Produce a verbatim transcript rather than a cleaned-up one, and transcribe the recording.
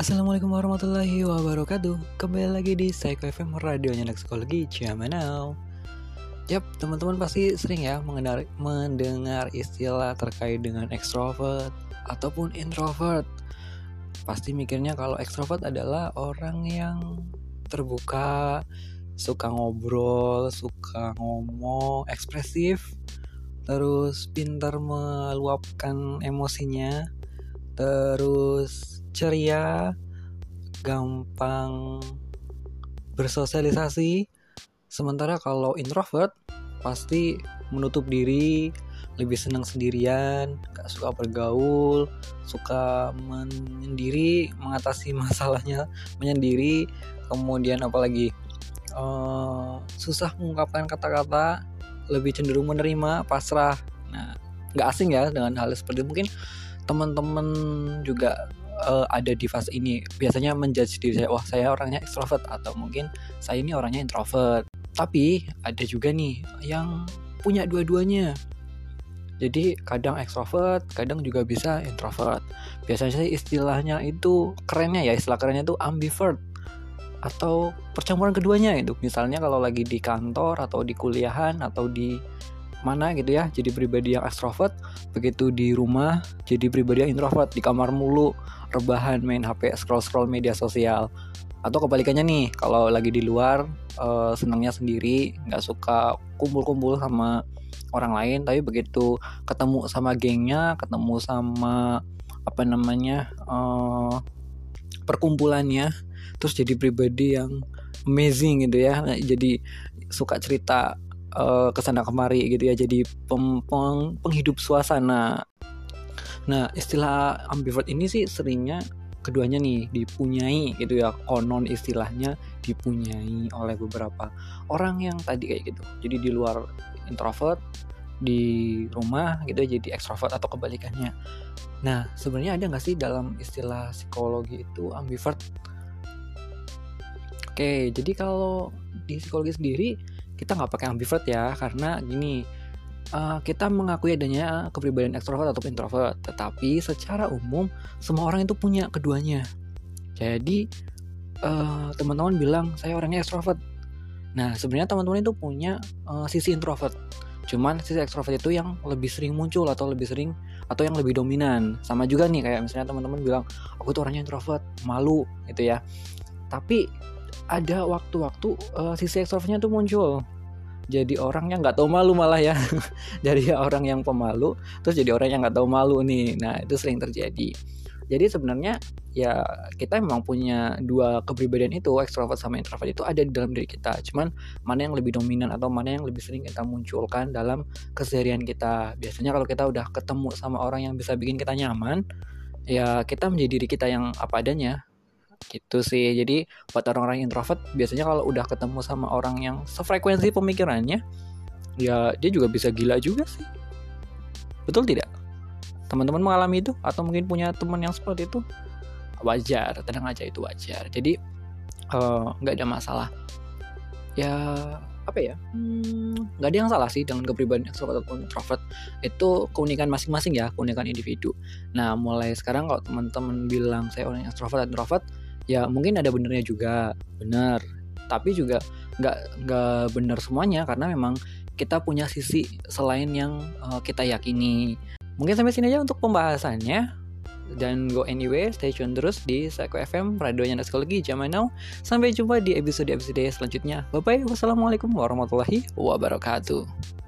Assalamualaikum warahmatullahi wabarakatuh. Kembali lagi di Psycho F M, radionya anak psikologi zaman now. Yap, teman-teman pasti sering ya mengenal, mendengar istilah terkait dengan ekstrovert ataupun introvert. Pasti mikirnya kalau ekstrovert adalah orang yang terbuka, suka ngobrol, suka ngomong, ekspresif, terus pintar meluapkan emosinya, terus ceria, gampang bersosialisasi. Sementara kalau introvert pasti menutup diri, lebih senang sendirian, gak suka bergaul, suka menyendiri, mengatasi masalahnya menyendiri. Kemudian apalagi uh, susah mengungkapkan kata-kata, lebih cenderung menerima, pasrah. Nah, gak asing ya dengan hal seperti itu. Mungkin teman-teman juga Uh, ada di fase ini, biasanya menjudge diri saya, wah saya orangnya ekstrovert atau mungkin saya ini orangnya introvert. Tapi ada juga nih yang punya dua-duanya, jadi kadang ekstrovert, kadang juga bisa introvert. Biasanya istilahnya itu kerennya ya, istilah kerennya itu ambivert atau percampuran keduanya itu. Misalnya kalau lagi di kantor atau di kuliahan atau di mana gitu ya, jadi pribadi yang ekstrovert, begitu di rumah jadi pribadi yang introvert, di kamar mulu rebahan main H P, scroll-scroll media sosial. Atau kebalikannya nih, kalau lagi di luar eh, senangnya sendiri, nggak suka kumpul-kumpul sama orang lain, tapi begitu ketemu sama gengnya, ketemu sama apa namanya eh, perkumpulannya, terus jadi pribadi yang amazing gitu ya, jadi suka cerita kesana kemari gitu ya, jadi pem- peng- penghidup suasana. Nah, istilah ambivert ini sih seringnya keduanya nih dipunyai gitu ya, konon istilahnya dipunyai oleh beberapa orang yang tadi kayak gitu. Jadi di luar introvert, di rumah gitu ya, jadi ekstrovert atau kebalikannya. Nah, sebenarnya ada nggak sih dalam istilah psikologi itu ambivert? Oke, jadi kalau di psikologi sendiri kita nggak pakai ambivert ya, karena gini, uh, kita mengakui adanya kepribadian ekstrovert atau introvert, tetapi secara umum semua orang itu punya keduanya. Jadi uh, teman-teman bilang saya orangnya ekstrovert. Nah, sebenarnya teman-teman itu punya uh, sisi introvert. Cuman sisi ekstrovert itu yang lebih sering muncul atau lebih sering atau yang lebih dominan. Sama juga nih kayak misalnya teman-teman bilang aku tuh orangnya introvert, malu gitu ya. Tapi ada waktu-waktu uh, sisi ekstrovertnya tuh muncul, jadi orang yang nggak tahu malu malah ya, dari orang yang pemalu terus jadi orang yang nggak tahu malu nih. Nah, itu sering terjadi. Jadi sebenarnya ya kita memang punya dua kepribadian itu, ekstrovert sama introvert itu ada di dalam diri kita. Cuman mana yang lebih dominan atau mana yang lebih sering kita munculkan dalam keseharian kita. Biasanya kalau kita udah ketemu sama orang yang bisa bikin kita nyaman, ya kita menjadi diri kita yang apa adanya. Gitu sih. Jadi buat orang-orang introvert, biasanya kalau udah ketemu sama orang yang sefrekuensi pemikirannya, ya dia juga bisa gila juga sih. Betul tidak? Teman-teman mengalami itu atau mungkin punya teman yang seperti itu? Wajar, tenang aja, itu wajar. Jadi nggak uh, ada masalah. Ya apa ya? Hmm, nggak ada yang salah sih dengan kepribadian ekstrovert atau introvert. Itu keunikan masing-masing ya, keunikan individu. Nah, mulai sekarang kalau teman-teman bilang saya orang ekstrovert atau introvert, ya mungkin ada benernya juga, benar. Tapi juga nggak nggak benar semuanya, karena memang kita punya sisi selain yang uh, kita yakini. Mungkin sampai sini aja untuk pembahasannya. Dan go anyway, stay tune terus di Psycho F M, radionya anak psikologi zaman now. Sampai jumpa di episode-episode selanjutnya. Bye-bye, wassalamualaikum warahmatullahi wabarakatuh.